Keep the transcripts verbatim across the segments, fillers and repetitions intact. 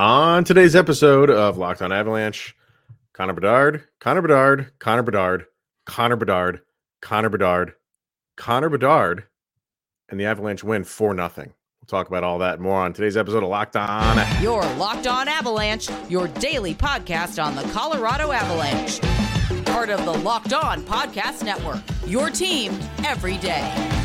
On today's episode of Locked On Avalanche, Connor Bedard, Connor Bedard, Connor Bedard, Connor Bedard, Connor Bedard, Connor Bedard, and the Avalanche win four nothing. Talk about all that and more on today's episode of Locked On. Your Locked On Avalanche, your daily podcast on the Colorado Avalanche. Part of the Locked On Podcast Network, your team every day.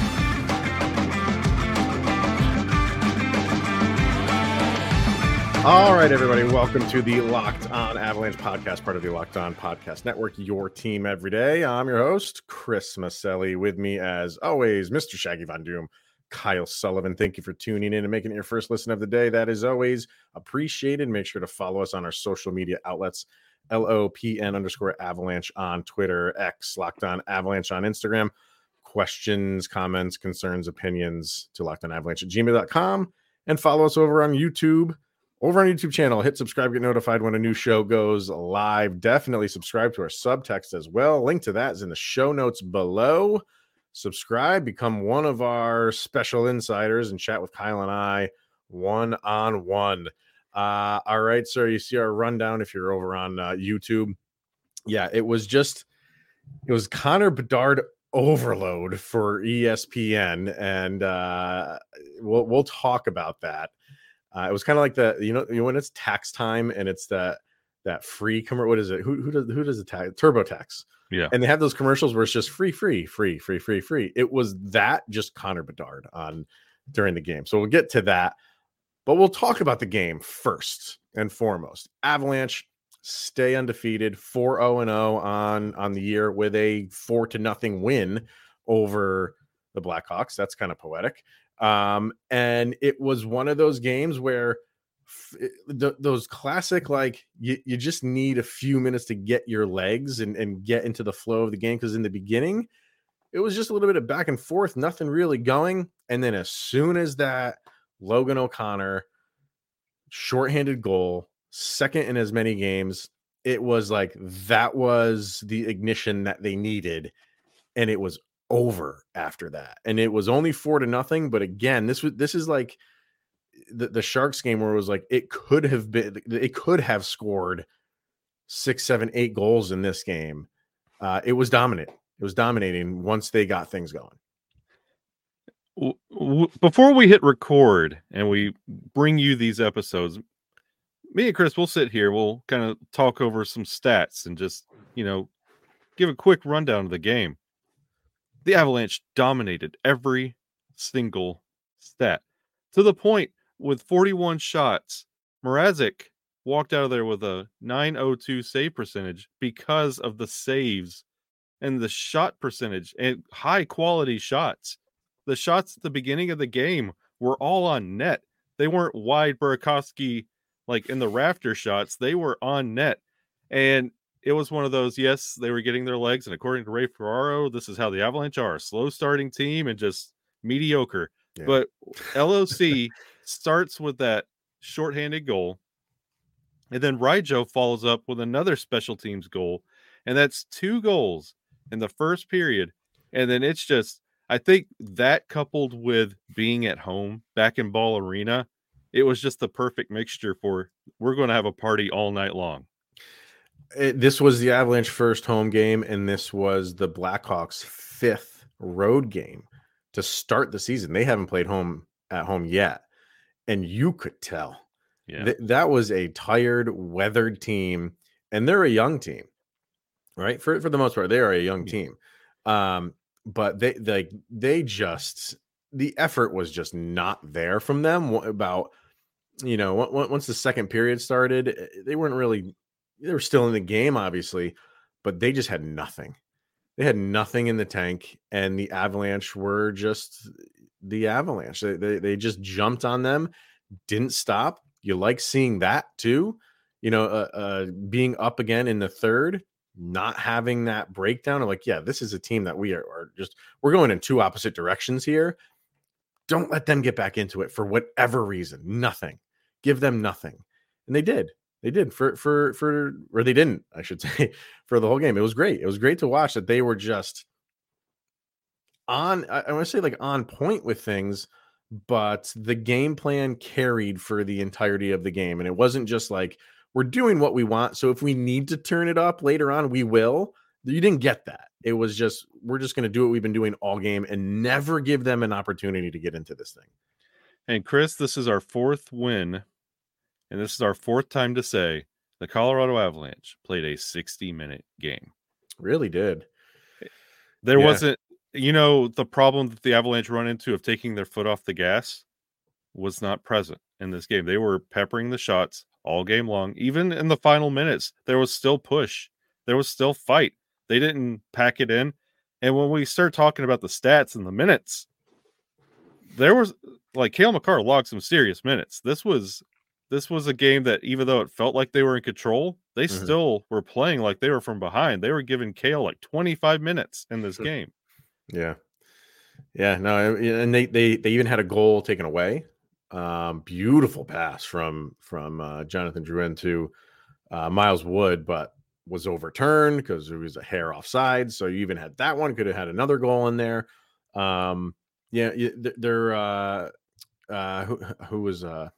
All right, everybody, welcome to the Locked On Avalanche podcast, part of the Locked On Podcast Network, your team every day. I'm your host, Chris Maselli. With me, as always, Mister Shaggy Von Doom, Kyle Sullivan. Thank you for tuning in and making it your first listen of the day. That is always appreciated. Make sure to follow us on our social media outlets, L O P N underscore Avalanche on Twitter, X, Locked On Avalanche on Instagram. Questions, comments, concerns, opinions to Locked On Avalanche at gmail dot com. And follow us over on YouTube, over on YouTube channel. Hit subscribe, get notified when a new show goes live. Definitely subscribe to our subtext as well. Link to that is in the show notes below. Subscribe, become one of our special insiders, and chat with Kyle and I one-on-one. Uh, all right, sir, you see our rundown if you're over on uh, YouTube. Yeah, it was just, it was Connor Bedard overload for E S P N, and uh, we'll we'll talk about that. Uh, it was kind of like the, you know, you know, when it's tax time and it's the, that free commercial, what is it? Who, who does who does the tax? TurboTax. Yeah. And they have those commercials where it's just free, free, free, free, free, free. It was that, just Connor Bedard on during the game. So we'll get to that, but we'll talk about the game first and foremost. Avalanche stay undefeated, four oh and oh on, on the year with a four to nothing win over the Blackhawks. That's kind of poetic. Um, and it was one of those games where those classic, like you, you just need a few minutes to get your legs and, and get into the flow of the game. Because in the beginning, it was just a little bit of back and forth, nothing really going. And then as soon as that Logan O'Connor shorthanded goal, second in as many games, it was like that was the ignition that they needed. And it was over after that. And it was only four to nothing. But again, this was this is like The, the Sharks game where it was like it could have been, it could have scored six, seven, eight goals in this game. Uh, it was dominant. It was dominating once they got things going. Before we hit record and we bring you these episodes, me and Chris, we'll sit here. We'll kind of talk over some stats and just, you know, give a quick rundown of the game. The Avalanche dominated every single stat to the point. With forty-one shots, Mrazek walked out of there with a nine oh two save percentage because of the saves and the shot percentage and high-quality shots. The shots at the beginning of the game were all on net. They weren't wide Burakovsky, like in the rafter shots. They were on net. And it was one of those, yes, they were getting their legs. And according to Ray Ferraro, this is how the Avalanche are, a slow-starting team and just mediocre. Yeah. But L O C... starts with that shorthanded goal, and then Ryjo follows up with another special teams goal, and that's two goals in the first period. And then it's just, I think that coupled with being at home back in Ball Arena, it was just the perfect mixture for we're going to have a party all night long. It, this was the Avalanche first home game, and this was the Blackhawks' fifth road game to start the season. They haven't played home at home yet. And you could tell yeah. Th- that was a tired, weathered team, and they're a young team, right? For for the most part, they are a young team. Um, but they like they, they just the effort was just not there from them. About you know w- once the second period started, they weren't really they were still in the game, obviously, but they just had nothing. They had nothing in the tank, and the Avalanche were just. The Avalanche, they, they they just jumped on them, didn't stop. You like seeing that too, you know, uh, uh, being up again in the third, not having that breakdown. I'm like, yeah, this is a team that we are, are just, we're going in two opposite directions here. Don't let them get back into it for whatever reason. Nothing. Give them nothing. And they did. They did for, for, for, or they didn't, I should say, for the whole game. It was great. It was great to watch that they were just on, I want to say like on point with things, but the game plan carried for the entirety of the game. And it wasn't just like, we're doing what we want, so if we need to turn it up later on, we will. You didn't get that. It was just, we're just going to do what we've been doing all game and never give them an opportunity to get into this thing. And Chris, this is our fourth win, and this is our fourth time to say the Colorado Avalanche played a sixty-minute game. Really did. There yeah. wasn't, you know, the problem that the Avalanche run into of taking their foot off the gas was not present in this game. They were peppering the shots all game long. Even in the final minutes, there was still push. There was still fight. They didn't pack it in. And when we start talking about the stats and the minutes, there was, like, Cale Makar logged some serious minutes. This was this was a game that, even though it felt like they were in control, they mm-hmm. still were playing like they were from behind. They were giving Cale like twenty-five minutes in this game. Yeah. Yeah, no, and they they, they even had a goal taken away. Um, beautiful pass from from uh, Jonathan Drouin to uh, Miles Wood, but was overturned because it was a hair offside. So you even had that one. Could have had another goal in there. Um, yeah, they're uh, uh, who, who was uh,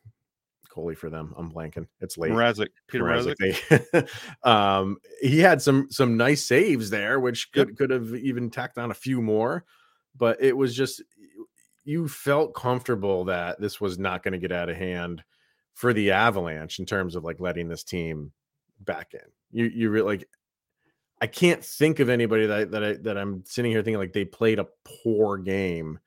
goalie for them? I'm blanking. It's late. Mrázek. Petr Mrázek. um, he had some some nice saves there, which could yep. could have even tacked on a few more. But it was just, you felt comfortable that this was not going to get out of hand for the Avalanche in terms of like letting this team back in. You you really, like, I can't think of anybody that that I that I'm sitting here thinking like they played a poor game.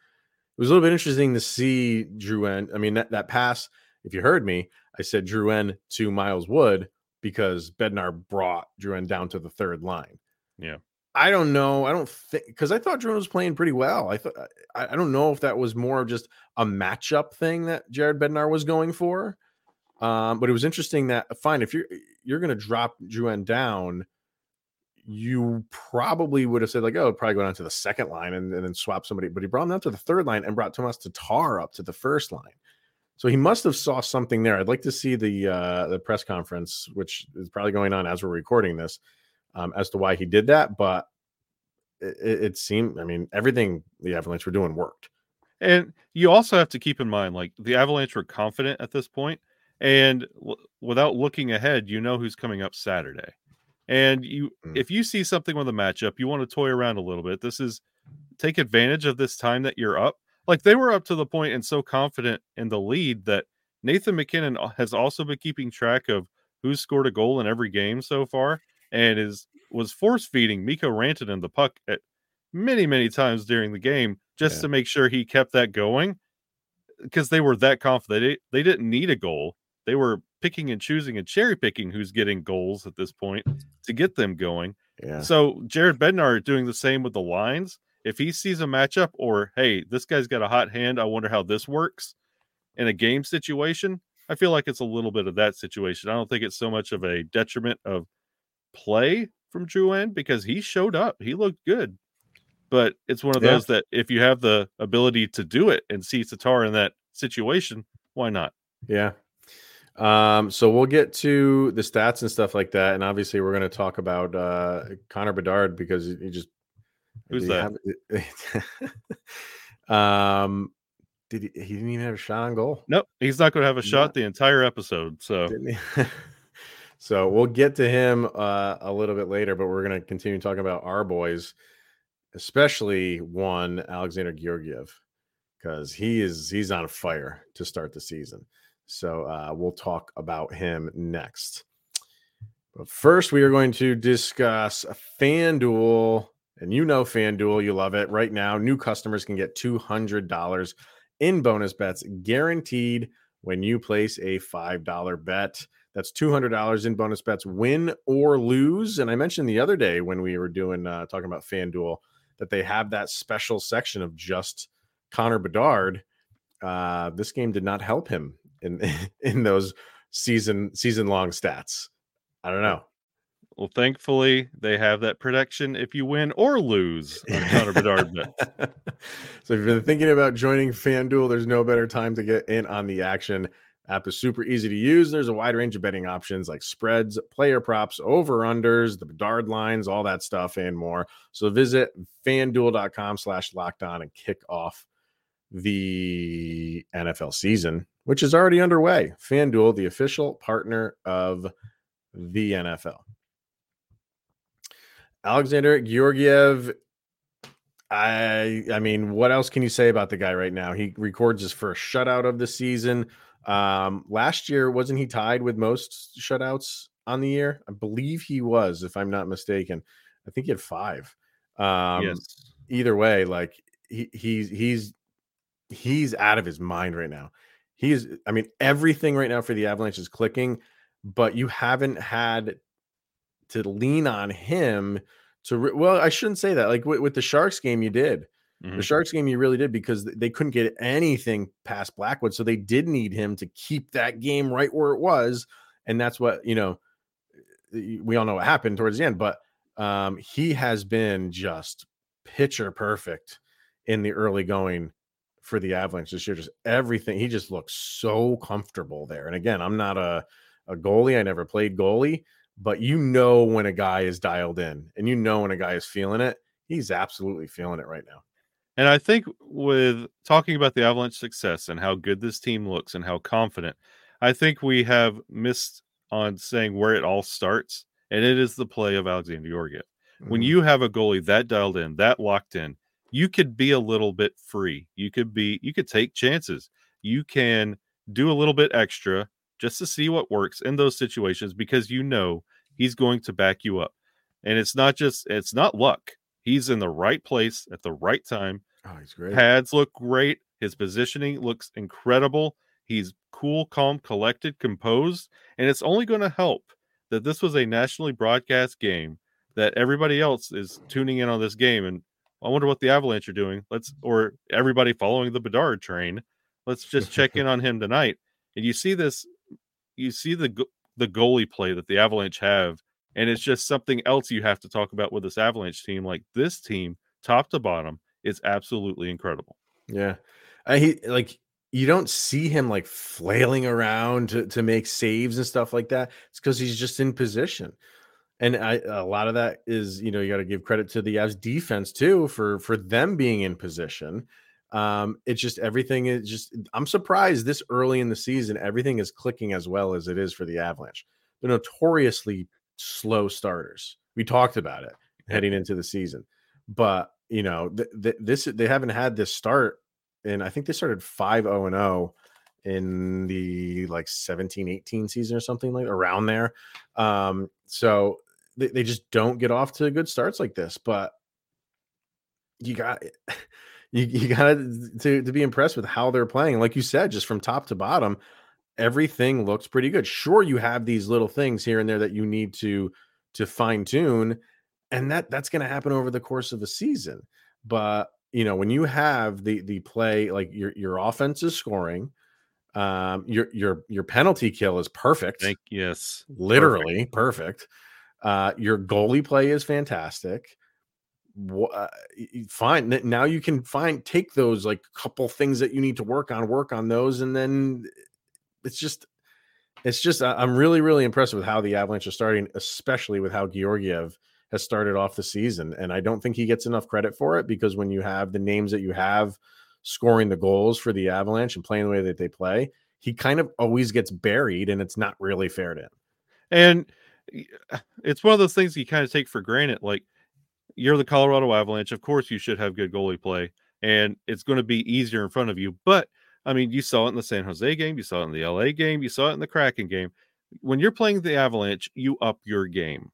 It was a little bit interesting to see Drouin. I mean, that, that pass, if you heard me, I said Drouin to Miles Wood because Bednar brought Drouin down to the third line. Yeah. I don't know. I don't think, because I thought Drouin was playing pretty well. I thought I, I don't know if that was more of just a matchup thing that Jared Bednar was going for. Um, but it was interesting that, fine, if you're you're going to drop Drouin down, you probably would have said, like, oh, probably go down to the second line and, and then swap somebody. But he brought him down to the third line and brought Tomas Tatar up to the first line. So he must have saw something there. I'd like to see the uh, the press conference, which is probably going on as we're recording this, um, as to why he did that. But it, it seemed, I mean, everything the Avalanche were doing worked. And you also have to keep in mind, like, the Avalanche were confident at this point. And w- without looking ahead, you know who's coming up Saturday. And you, mm. if you see something with a matchup, you want to toy around a little bit. This is, take advantage of this time that you're up. Like, they were up to the point and so confident in the lead that Nathan McKinnon has also been keeping track of who's scored a goal in every game so far, and is was force feeding Mikko Rantanen the puck at many, many times during the game just yeah. to make sure he kept that going, because they were that confident. They, they didn't need a goal. They were picking and choosing and cherry picking who's getting goals at this point to get them going. Yeah. So Jared Bednar doing the same with the lines. If he sees a matchup or, hey, this guy's got a hot hand, I wonder how this works in a game situation. I feel like it's a little bit of that situation. I don't think it's so much of a detriment of play from Drouin, because he showed up. He looked good. But it's one of yeah. those that if you have the ability to do it and see Tatar in that situation, why not? Yeah. Um, so we'll get to the stats and stuff like that. And obviously we're going to talk about, uh, Connor Bedard, because he just, who's that? Have, um, did he, he didn't even have a shot on goal. Nope. He's not going to have a shot yeah. the entire episode. So, so we'll get to him, uh, a little bit later, but we're going to continue talking about our boys, especially one Alexander Georgiev, because he is, he's on fire to start the season. So uh, we'll talk about him next. But first, we are going to discuss FanDuel. And you know FanDuel, you love it. Right now, new customers can get two hundred dollars in bonus bets guaranteed when you place a five dollars bet. That's two hundred dollars in bonus bets, win or lose. And I mentioned the other day when we were doing uh, talking about FanDuel that they have that special section of just Connor Bedard. Uh, this game did not help him in in those season season long stats. I don't know. Well, thankfully they have that prediction if you win or lose on Connor Bedard bet. So if you've been thinking about joining FanDuel, there's no better time to get in on the action. App is super easy to use. There's a wide range of betting options like spreads, player props, over-unders, the Bedard lines, all that stuff and more. So visit FanDuel dot com slash locked on and kick off the N F L season, which is already underway. FanDuel, the official partner of the N F L. Alexander Georgiev, I I mean, what else can you say about the guy right now? He records his first shutout of the season. Um, last year, wasn't he tied with most shutouts on the year? I believe he was, if I'm not mistaken. I think he had five. Um, yes. Either way, like he, he's he's he's out of his mind right now. He is. I mean, everything right now for the Avalanche is clicking, but you haven't had to lean on him to. Re- well, I shouldn't say that. Like w- with the Sharks game, you did. Mm-hmm. The Sharks game, you really did, because they couldn't get anything past Blackwood, so they did need him to keep that game right where it was, and that's what, you know, we all know what happened towards the end. But um, he has been just picture perfect in the early going for the Avalanche this year. Just everything, he just looks so comfortable there. And again, I'm not a, a goalie; I never played goalie, but you know when a guy is dialed in, and you know when a guy is feeling it. He's absolutely feeling it right now. And I think with talking about the Avalanche success and how good this team looks and how confident, I think we have missed on saying where it all starts, and it is the play of Alexander Georgiev. Mm-hmm. When you have a goalie that dialed in, that locked in, you could be a little bit free. You could be, you could take chances. You can do a little bit extra just to see what works in those situations, because you know he's going to back you up. And it's not just, it's not luck. He's in the right place at the right time. Oh, he's great. Pads look great. His positioning looks incredible. He's cool, calm, collected, composed. And it's only going to help that this was a nationally broadcast game, that everybody else is tuning in on this game. And I wonder what the Avalanche are doing. Let's, or everybody following the Bedard train. Let's just check in on him tonight. And you see this, you see the, the goalie play that the Avalanche have. And it's just something else you have to talk about with this Avalanche team. Like, this team, top to bottom, is absolutely incredible. Yeah. I he, like, you don't see him like flailing around to, to make saves and stuff like that. It's because he's just in position. And I, a lot of that is, you know, you got to give credit to the Avs defense too, for, for them being in position. Um, it's just, everything is just, I'm surprised this early in the season, everything is clicking as well as it is for the Avalanche. They're notoriously slow starters. We talked about it heading into the season, but you know, th- th- this, they haven't had this start, and I think they started five oh and oh in the like seventeen eighteen season or something like around there. Um, so they, they just don't get off to good starts like this, but you got, you, you got to, to be impressed with how they're playing. Like you said, just from top to bottom, everything looks pretty good. Sure, you have these little things here and there that you need to to fine tune, and that that's going to happen over the course of a season. But you know, when you have the the play, like your your offense is scoring, um, your your your penalty kill is perfect. Thank, yes, literally perfect. perfect. Uh, your goalie play is fantastic. Uh, fine. Now you can find take those like couple things that you need to work on, work on those, and then. It's just, it's just, I'm really, really impressed with how the Avalanche are starting, especially with how Georgiev has started off the season. And I don't think he gets enough credit for it, because when you have the names that you have scoring the goals for the Avalanche and playing the way that they play, he kind of always gets buried, and it's not really fair to him. And it's one of those things you kind of take for granted. Like, you're the Colorado Avalanche. Of course you should have good goalie play, and it's going to be easier in front of you. But I mean, you saw it in the San Jose game. You saw it in the L A game. You saw it in the Kraken game. When you're playing the Avalanche, you up your game.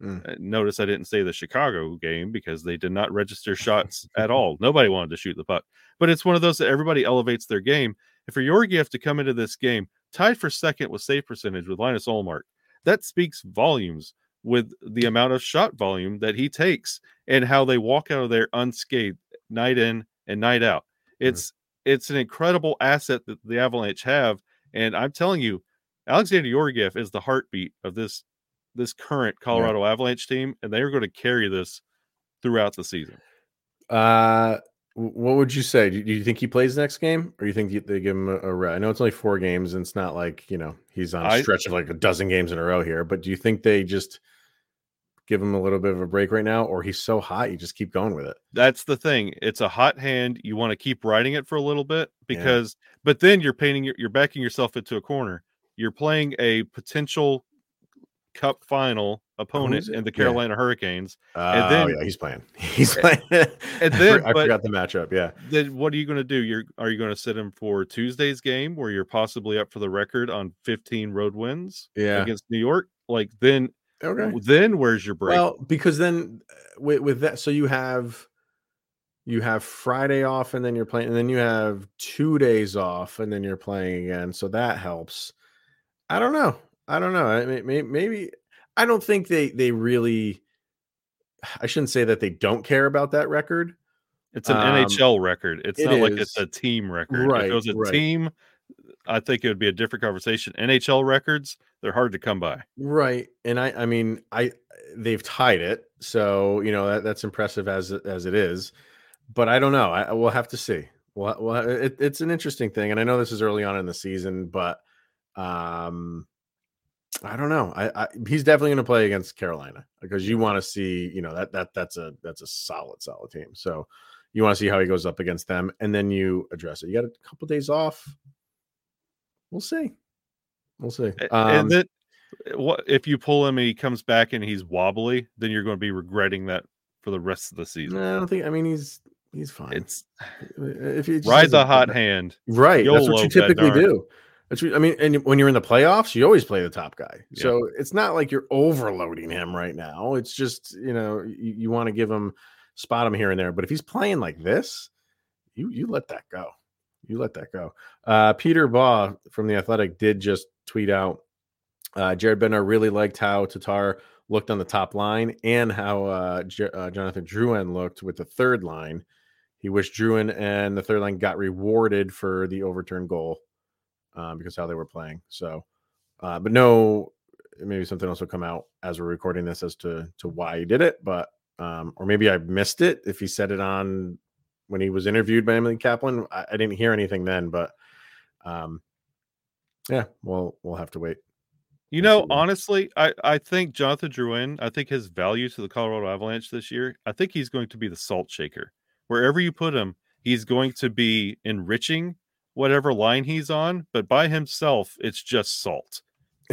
Mm. Notice I didn't say the Chicago game, because they did not register shots at all. Nobody wanted to shoot the puck. But it's one of those that everybody elevates their game. And for Georgiev to come into this game tied for second with save percentage with Linus Ullmark, that speaks volumes with the amount of shot volume that he takes and how they walk out of there unscathed night in and night out. It's, mm. It's an incredible asset that the Avalanche have. And I'm telling you, Alexander Georgiev is the heartbeat of this, this current Colorado yeah. Avalanche team. And they are going to carry this throughout the season. Uh, what would you say? Do you think he plays next game, or you think they give him a, a rest? I know it's only four games and it's not like, you know, he's on a stretch I, of like a dozen games in a row here, but do you think they just give him a little bit of a break right now, or he's so hot, you just keep going with it. That's the thing. It's a hot hand. You want to keep riding it for a little bit because, yeah. but then you're painting, your, you're backing yourself into a corner. You're playing a potential cup final opponent in the Carolina yeah. Hurricanes. Uh, and then, oh, yeah, he's playing. He's playing. And then, I forgot the matchup, yeah. Then what are you going to do? You're Are you going to sit him for Tuesday's game where you're possibly up for the record on fifteen road wins yeah. against New York? Like, then... Okay. Then where's your break? Well, because then with, with that, so you have you have Friday off, and then you're playing, and then you have two days off, and then you're playing again. So that helps. I don't know. I don't know. I mean, maybe, maybe I don't think they they really. I shouldn't say that they don't care about that record. It's an um, N H L record. It's it not is. like it's a team record. Right, if it was a right. team, I think it would be a different conversation. N H L records, they're hard to come by. Right. And I, I mean, I, they've tied it. So, you know, that, that's impressive as, as it is, but I don't know. I we'll have to see. Well, well it, it's an interesting thing. And I know this is early on in the season, but um, I don't know. I, I he's definitely going to play against Carolina because you want to see, you know, that, that that's a, that's a solid, solid team. So you want to see how he goes up against them and then you address it. You got a couple days off. We'll see. We'll see. Um, and then, what if you pull him and he comes back and he's wobbly? Then you're going to be regretting that for the rest of the season. I don't think. I mean, he's he's fine. It's if you ride the hot hand, right? YOLO, that's what you typically Bednar. do. That's what, I mean, and when you're in the playoffs, you always play the top guy. Yeah. So it's not like you're overloading him right now. It's just you know you, you want to give him spot him here and there. But if he's playing like this, you you let that go. You let that go. Uh, Peter Baugh from The Athletic did just tweet out, uh, Jared Bednar really liked how Tatar looked on the top line and how uh, J- uh, Jonathan Drouin looked with the third line. He wished Drouin and the third line got rewarded for the overturned goal uh, because how they were playing. So, uh, but no, maybe something else will come out as we're recording this as to, to why he did it, but um, or maybe I missed it if he said it on when he was interviewed by Emily Kaplan. I, I didn't hear anything then, but um, yeah, we'll, we'll have to wait. You know, honestly, I, I think Jonathan Drouin, I think his value to the Colorado Avalanche this year, I think he's going to be the salt shaker. Wherever you put him, he's going to be enriching whatever line he's on, but by himself, it's just salt.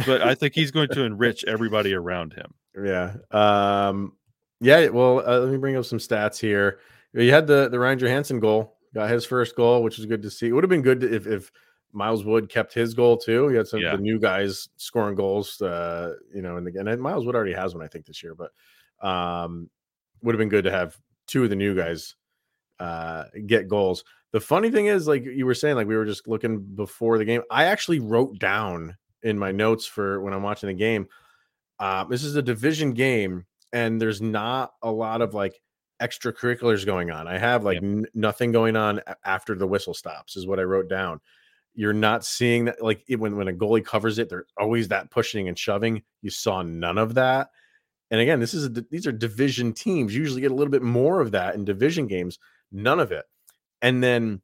But I think he's going to enrich everybody around him. Yeah. Um, yeah, well, uh, let me bring up some stats here. You had the, the Ryan Johansson goal, got his first goal, which is good to see. It would have been good to, if, if Miles Wood kept his goal too. You had some yeah. of the new guys scoring goals, uh, you know, and, the, and Miles Wood already has one, I think, this year, but um, would have been good to have two of the new guys uh, get goals. The funny thing is, like you were saying, like we were just looking before the game, I actually wrote down in my notes for when I'm watching the game, uh, this is a division game, and there's not a lot of like, extracurriculars going on. I have like yep. n- nothing going on after the whistle stops is what I wrote down. You're not seeing that. Like it, when, when a goalie covers it, they're always that pushing and shoving. You saw none of that. And again, this is, a, these are division teams. You usually get a little bit more of that in division games, none of it. And then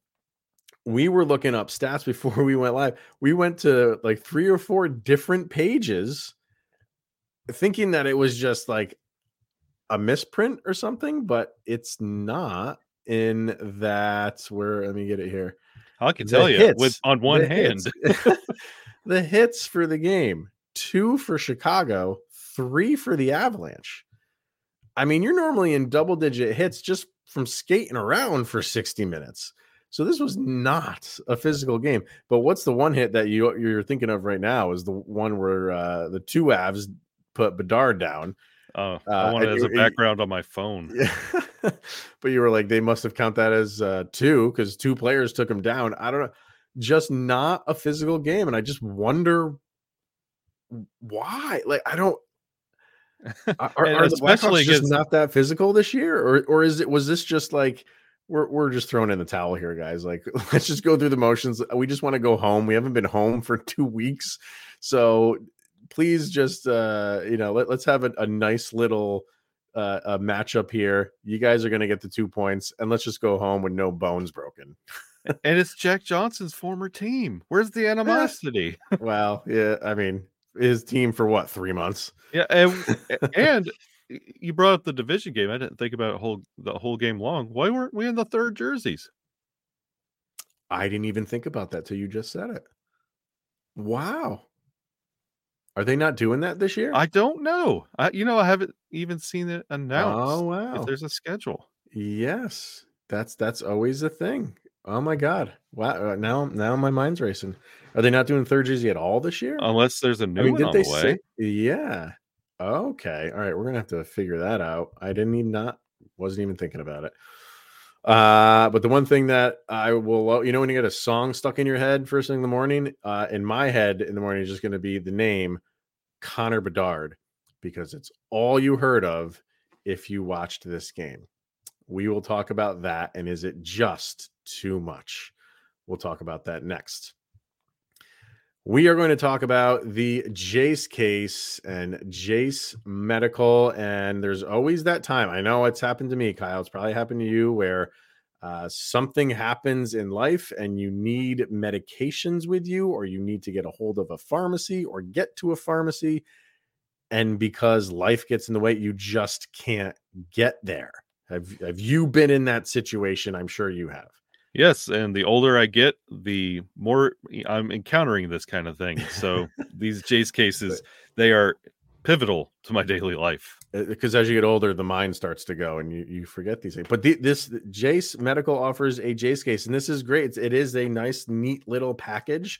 we were looking up stats before we went live. We went to like three or four different pages thinking that it was just like a misprint or something, but it's not in that where let me get it here. I can tell the you hits, with on one hand, hits. The hits for the game, two for Chicago, three for the Avalanche. I mean, you're normally in double digit hits just from skating around for sixty minutes. So this was not a physical game, but what's the one hit that you you're thinking of right now is the one where uh, the two Avs put Bedard down. Oh, I want uh, it as a background it, on my phone. Yeah. But you were like, they must have count that as uh, two because two players took him down. I don't know. Just not a physical game. And I just wonder why. Like, I don't. Are, are the Blackhawks just not that physical this year? Or or is it was this just like we're we're just throwing in the towel here, guys? Like, let's just go through the motions. We just want to go home. We haven't been home for two weeks. So please just, uh, you know, let, let's have a, a nice little uh, a matchup here. You guys are going to get the two points, and let's just go home with no bones broken. And it's Jack Johnson's former team. Where's the animosity? Well, yeah, I mean, his team for what, three months? Yeah, and, and you brought up the division game. I didn't think about it whole the whole game long. Why weren't we in the third jerseys? I didn't even think about that till you just said it. Wow. Are they not doing that this year? I don't know. I, you know, I haven't even seen it announced. Oh, wow. If there's a schedule. Yes. That's that's always a thing. Oh, my God. Wow. Now now my mind's racing. Are they not doing third jersey at all this year? Unless there's a new I mean, one on the way. Say, yeah. Okay. All right. We're going to have to figure that out. I didn't even not, wasn't even thinking about it. Uh, but the one thing that I will, you know, when you get a song stuck in your head first thing in the morning, uh, in my head in the morning is just going to be the name Connor Bedard, because it's all you heard of if you watched this game. We will talk about that. And is it just too much? We'll talk about that next. We are going to talk about the Jase case and Jase Medical, and there's always that time. I know it's happened to me, Kyle. It's probably happened to you where uh, something happens in life and you need medications with you, or you need to get a hold of a pharmacy or get to a pharmacy, and because life gets in the way, you just can't get there. Have, have you been in that situation? I'm sure you have. Yes, and the older I get, the more I'm encountering this kind of thing. So these Jase cases, they are pivotal to my daily life. Because as you get older, the mind starts to go and you, you forget these things. But the, this Jase Medical offers a Jase case, and this is great. It's, it is a nice, neat little package.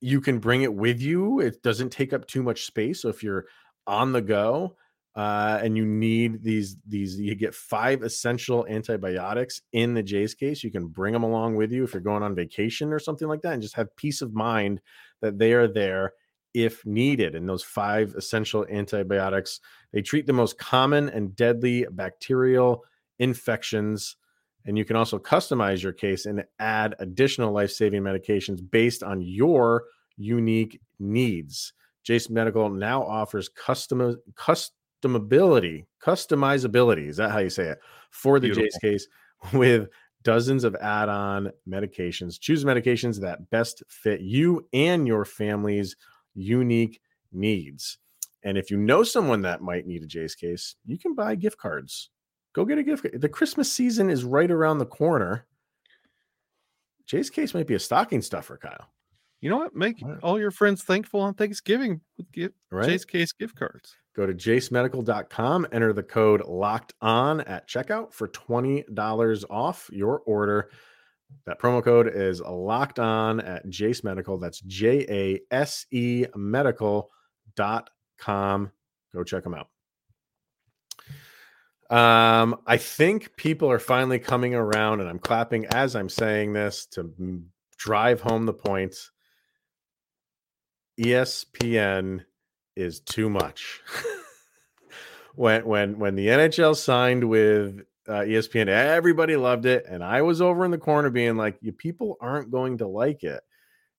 You can bring it with you. It doesn't take up too much space. So if you're on the go, Uh, and you need these, these, you get five essential antibiotics in the Jase case. You can bring them along with you if you're going on vacation or something like that, and just have peace of mind that they are there if needed. And those five essential antibiotics, they treat the most common and deadly bacterial infections. And you can also customize your case and add additional life-saving medications based on your unique needs. Jase Medical now offers custom, custom, Customability, customizability, is that how you say it? For the Jase case, with dozens of add-on medications. Choose medications that best fit you and your family's unique needs. And if you know someone that might need a Jase case, you can buy gift cards. Go get a gift card. The Christmas season is right around the corner. Jase case might be a stocking stuffer, Kyle. You know what? Make wow. all your friends thankful on Thanksgiving with gift, right? Jase case gift cards. Go to jase medical dot com, enter the code locked on at checkout for twenty dollars off your order. That promo code is locked on at Jase Medical. That's J A S E medical dot com. Go check them out. Um, I think people are finally coming around, and I'm clapping as I'm saying this to drive home the point. E S P N is too much. when when when the N H L signed with uh, E S P N, everybody loved it, and I was over in the corner being like, you people aren't going to like it.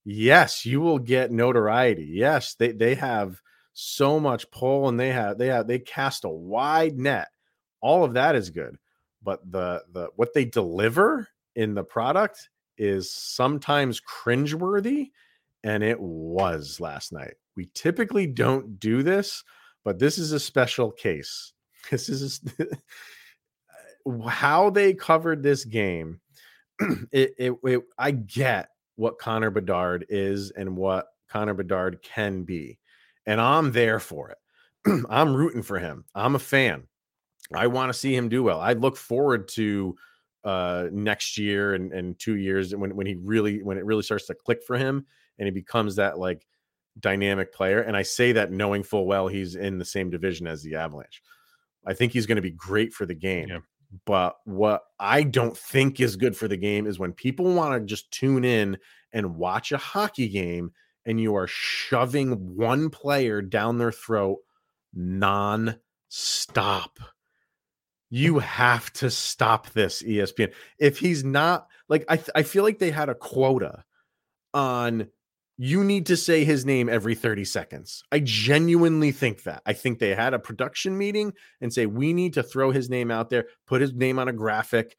Yes, you will get notoriety. Yes, they they have so much pull, and they have they have they cast a wide net. All of that is good, but the the what they deliver in the product is sometimes cringeworthy, and it was last night. We typically don't do this, but this is a special case. This is a, how they covered this game. It, it, it, I get what Connor Bedard is and what Connor Bedard can be, and I'm there for it. I'm rooting for him. I'm a fan. I want to see him do well. I look forward to uh, next year and, and two years and when when he really when it really starts to click for him and he becomes that like dynamic player. And I say that knowing full well he's in the same division as the Avalanche. I think he's going to be great for the game. Yeah. But what I don't think is good for the game is when people want to just tune in and watch a hockey game and you are shoving one player down their throat non-stop. You have to stop this, E S P N. If he's not, like, I, th- I feel like they had a quota on you need to say his name every thirty seconds. I genuinely think that. I think they had a production meeting and say, we need to throw his name out there, put his name on a graphic.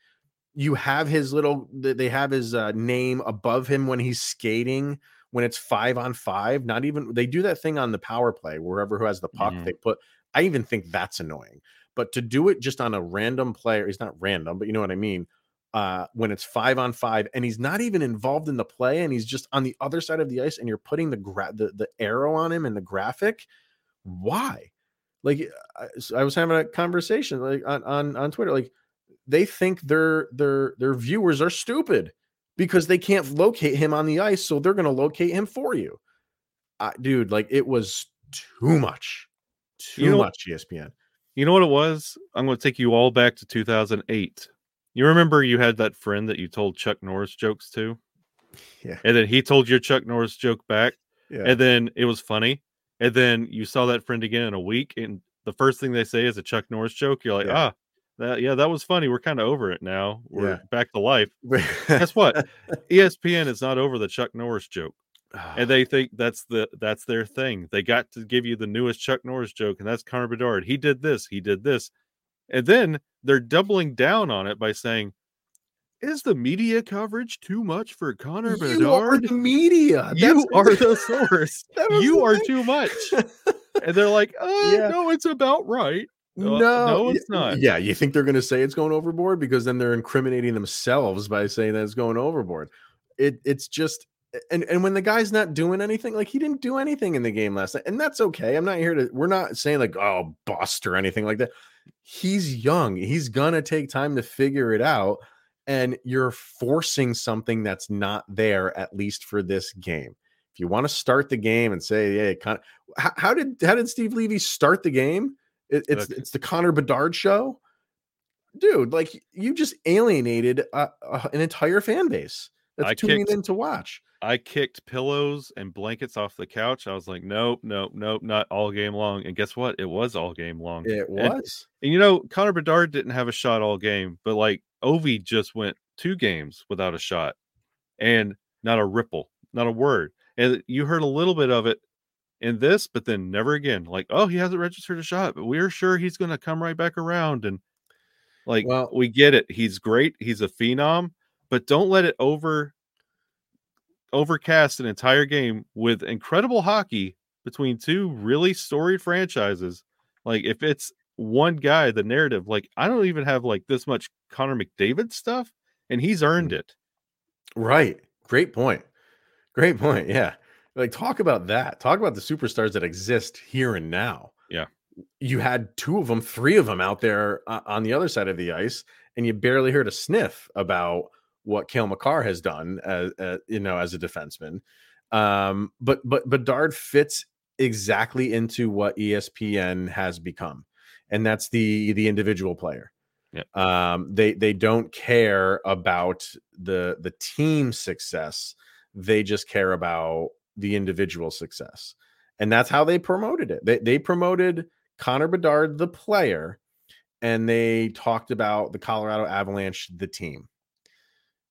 You have his little, they have his uh, name above him when he's skating, when it's five on five, not even, they do that thing on the power play, wherever who has the puck, mm-hmm. they put I even think that's annoying. But to do it just on a random player, he's not random, but you know what I mean? Uh, when it's five on five and he's not even involved in the play and he's just on the other side of the ice and you're putting the gra- the, the arrow on him and the graphic, why? Like I, I was having a conversation like on, on, on Twitter, like they think their, their, their viewers are stupid because they can't locate him on the ice. So they're going to locate him for you. Uh, dude, like it was too much, too you know, much E S P N. You know what it was? I'm going to take you all back to two thousand eight. You remember you had that friend that you told Chuck Norris jokes to? Yeah. And then he told your Chuck Norris joke back. Yeah. And then it was funny. And then you saw that friend again in a week. And the first thing they say is a Chuck Norris joke. You're like, yeah. ah, that, yeah, that was funny. We're kind of over it now. We're yeah. back to life. Guess what? E S P N is not over the Chuck Norris joke. And they think that's the that's their thing. They got to give you the newest Chuck Norris joke, and that's Connor Bedard. He did this, he did this. And then they're doubling down on it by saying, is the media coverage too much for Connor Bedard? You are the media. That's you are the source. You are too much. And they're like, oh, yeah. no, it's about right. No, no, it's not. Yeah, you think they're going to say it's going overboard? Because then they're incriminating themselves by saying that it's going overboard. It It's just... And and when the guy's not doing anything, like he didn't do anything in the game last night, and that's okay. I'm not here to, we're not saying like, oh, bust or anything like that. He's young. He's going to take time to figure it out. And you're forcing something that's not there, at least for this game. If you want to start the game and say, hey, Con- how, how did, how did Steve Levy start the game? It, it's, okay. it's the Connor Bedard show. Dude, like you just alienated uh, uh, an entire fan base that's I tuning kicked- in to watch. I kicked pillows and blankets off the couch. I was like, nope, nope, nope, not all game long. And guess what? It was all game long. It was. And, and you know, Connor Bedard didn't have a shot all game, but like Ovi just went two games without a shot and not a ripple, not a word. And you heard a little bit of it in this, but then never again. Like, oh, he hasn't registered a shot, but we're sure he's going to come right back around. And like, well, we get it. He's great. He's a phenom, but don't let it over. overcast an entire game with incredible hockey between two really storied franchises. Like if it's one guy, the narrative, like I don't even have like this much Connor McDavid stuff and he's earned it. Right. Great point. Great point. Yeah. Like talk about that. Talk about the superstars that exist here and now. Yeah. You had two of them, three of them out there uh, on the other side of the ice. And you barely heard a sniff about what Cale Makar has done, as, uh, you know, as a defenseman. Um, but, but Bedard fits exactly into what E S P N has become. And that's the, the individual player. Yeah. Um, they, they don't care about the, the team success. They just care about the individual success. And that's how they promoted it. They, they promoted Connor Bedard, the player, and they talked about the Colorado Avalanche, the team.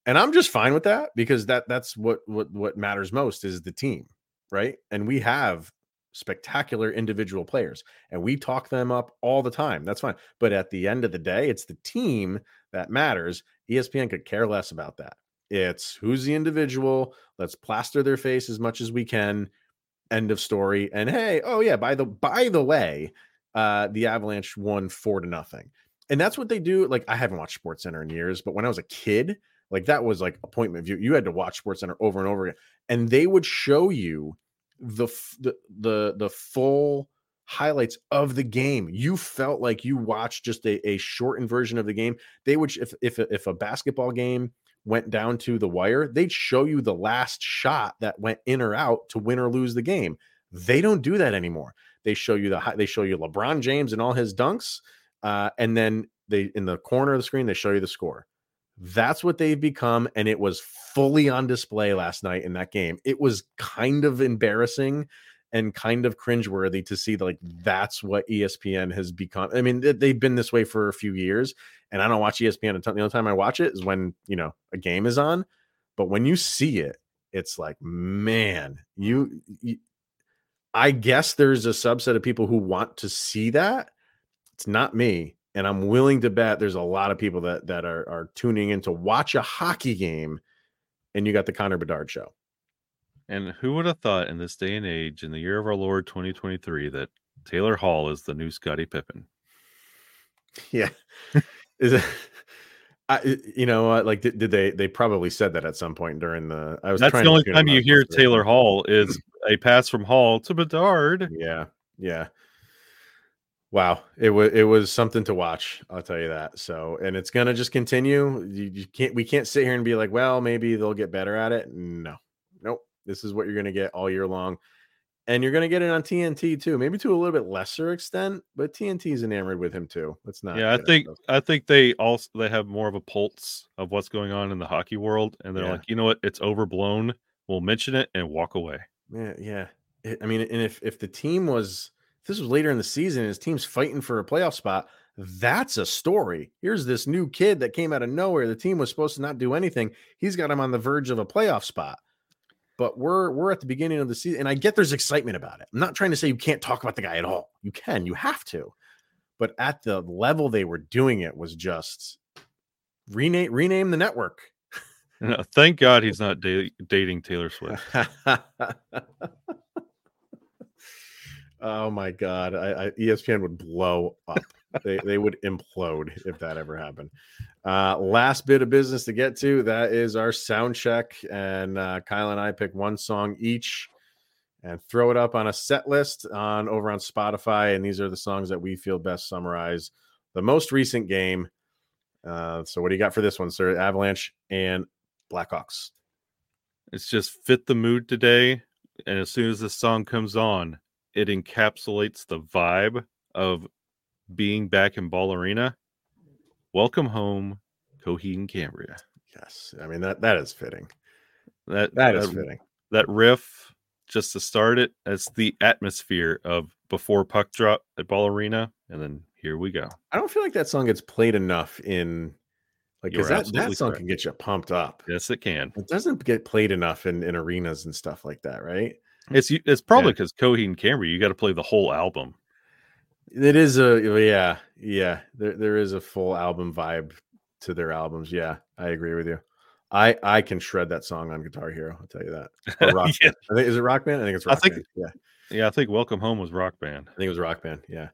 And I'm just fine with that because that that's what, what, what matters most is the team, right? And we have spectacular individual players and we talk them up all the time. That's fine. But at the end of the day, it's the team that matters. E S P N could care less about that. It's who's the individual. Let's plaster their face as much as we can. End of story. And hey, oh yeah, by the by the way, uh, the Avalanche won four to nothing. And that's what they do. Like I haven't watched SportsCenter in years, but when I was a kid, like that was like appointment view. You had to watch SportsCenter over and over again, and they would show you the, the the the full highlights of the game. You felt like you watched just a, a shortened version of the game. They would if if if a basketball game went down to the wire, they'd show you the last shot that went in or out to win or lose the game. They don't do that anymore. They show you the they show you LeBron James and all his dunks, uh, and then they in the corner of the screen they show you the score. That's what they've become, and it was fully on display last night in that game. It was kind of embarrassing and kind of cringeworthy to see, like, that's what E S P N has become. I mean, they've been this way for a few years, and I don't watch E S P N a ton. The only time I watch it is when, you know, a game is on. But when you see it, it's like, man, you, you I guess there's a subset of people who want to see that. It's not me. And I'm willing to bet there's a lot of people that that are, are tuning in to watch a hockey game, and you got the Connor Bedard show. And who would have thought in this day and age, in the year of our Lord twenty twenty-three, that Taylor Hall is the new Scottie Pippen. Yeah. Is it, I, you know what? Like, did, did they? They probably said that at some point during the. I was. That's the only time you hear Taylor Hall is a pass from Hall to Bedard. Yeah, yeah. Wow, it was it was something to watch. I'll tell you that. So, and it's gonna just continue. You, you can't. We can't sit here and be like, well, maybe they'll get better at it. No, nope. This is what you're gonna get all year long, and you're gonna get it on T N T too. Maybe to a little bit lesser extent, but T N T is enamored with him too. Let's not. Yeah, I think I think they also they have more of a pulse of what's going on in the hockey world, and they're yeah. like, you know what, it's overblown. We'll mention it and walk away. Yeah, yeah. I mean, and if if the team was. This was later in the season and his team's fighting for a playoff spot. That's a story. Here's this new kid that came out of nowhere. The team was supposed to not do anything. He's got him on the verge of a playoff spot, but we're, we're at the beginning of the season. And I get there's excitement about it. I'm not trying to say you can't talk about the guy at all. You can, you have to, but at the level they were doing it was just rename, rename the network. No, thank God he's not da- dating Taylor Swift. Oh my God! I, I, E S P N would blow up. They they would implode if that ever happened. Uh, last bit of business to get to. That is our sound check, and uh, Kyle and I pick one song each and throw it up on a set list on over on Spotify. And these are the songs that we feel best summarize the most recent game. Uh, so what do you got for this one, sir? Avalanche and Blackhawks. It's just fit the mood today, and as soon as this song comes on. It encapsulates the vibe of being back in Ball Arena. Welcome home, Coheed and Cambria. Yes. I mean, that, that is fitting. That, that is that, fitting. That riff, just to start it, that's the atmosphere of before puck drop at Ball Arena. And then here we go. I don't feel like that song gets played enough in... Like, because that, that song correct. Can get you pumped up. Yes, it can. It doesn't get played enough in, in arenas and stuff like that, right? It's it's probably because yeah. Coheed and Cambria, you got to play the whole album. It is a yeah yeah there there is a full album vibe to their albums. Yeah, I agree with you. I, I can shred that song on Guitar Hero. I'll tell you that. Or Rock yeah. Band. I think is it Rock Band? I think it's Rock I think, Band. Yeah, yeah. I think Welcome Home was Rock Band. I think it was Rock Band. Yeah.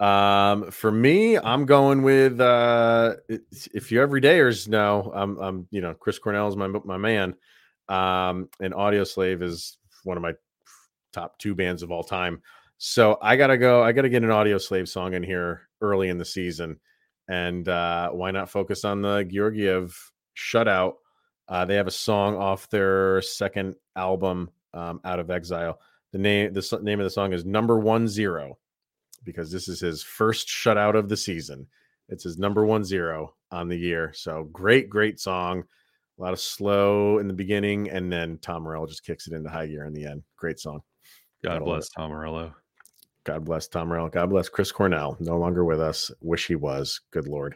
Um, for me, I'm going with uh, if you everydayers know, I'm I'm you know Chris Cornell is my my man, um, and Audioslave is. One of my top two bands of all time. So I gotta go, I gotta get an Audioslave song in here early in the season. And uh, why not focus on the Georgiev shutout? Uh, they have a song off their second album, um, Out of Exile. The name, the name of the song is Number One Zero, because this is his first shutout of the season. It's his number one zero on the year. So great, great song. A lot of slow in the beginning, and then Tom Morello just kicks it into high gear in the end. Great song. God bless Tom Morello. God bless Tom Morello. God bless Chris Cornell. No longer with us. Wish he was. Good Lord.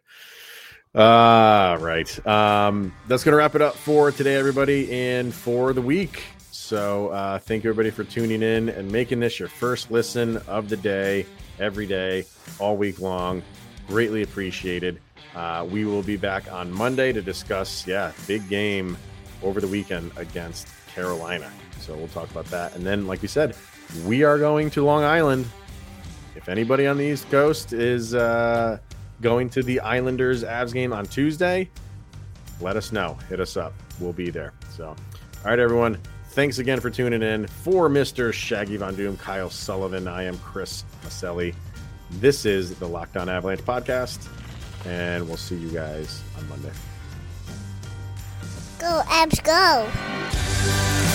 Uh, right. Um, that's going to wrap it up for today, everybody, and for the week. So uh, thank you, everybody, for tuning in and making this your first listen of the day, every day, all week long. Greatly appreciated. Uh, we will be back on Monday to discuss, yeah, big game over the weekend against Carolina. So we'll talk about that. And then, like we said, we are going to Long Island. If anybody on the East Coast is uh, going to the Islanders-Avs game on Tuesday, let us know. Hit us up. We'll be there. So, all right, everyone. Thanks again for tuning in. For Mister Shaggy Von Doom, Kyle Sullivan, I am Chris Maselli. This is the Locked On Avalanche podcast. And we'll see you guys on Monday. Go, Abs, go!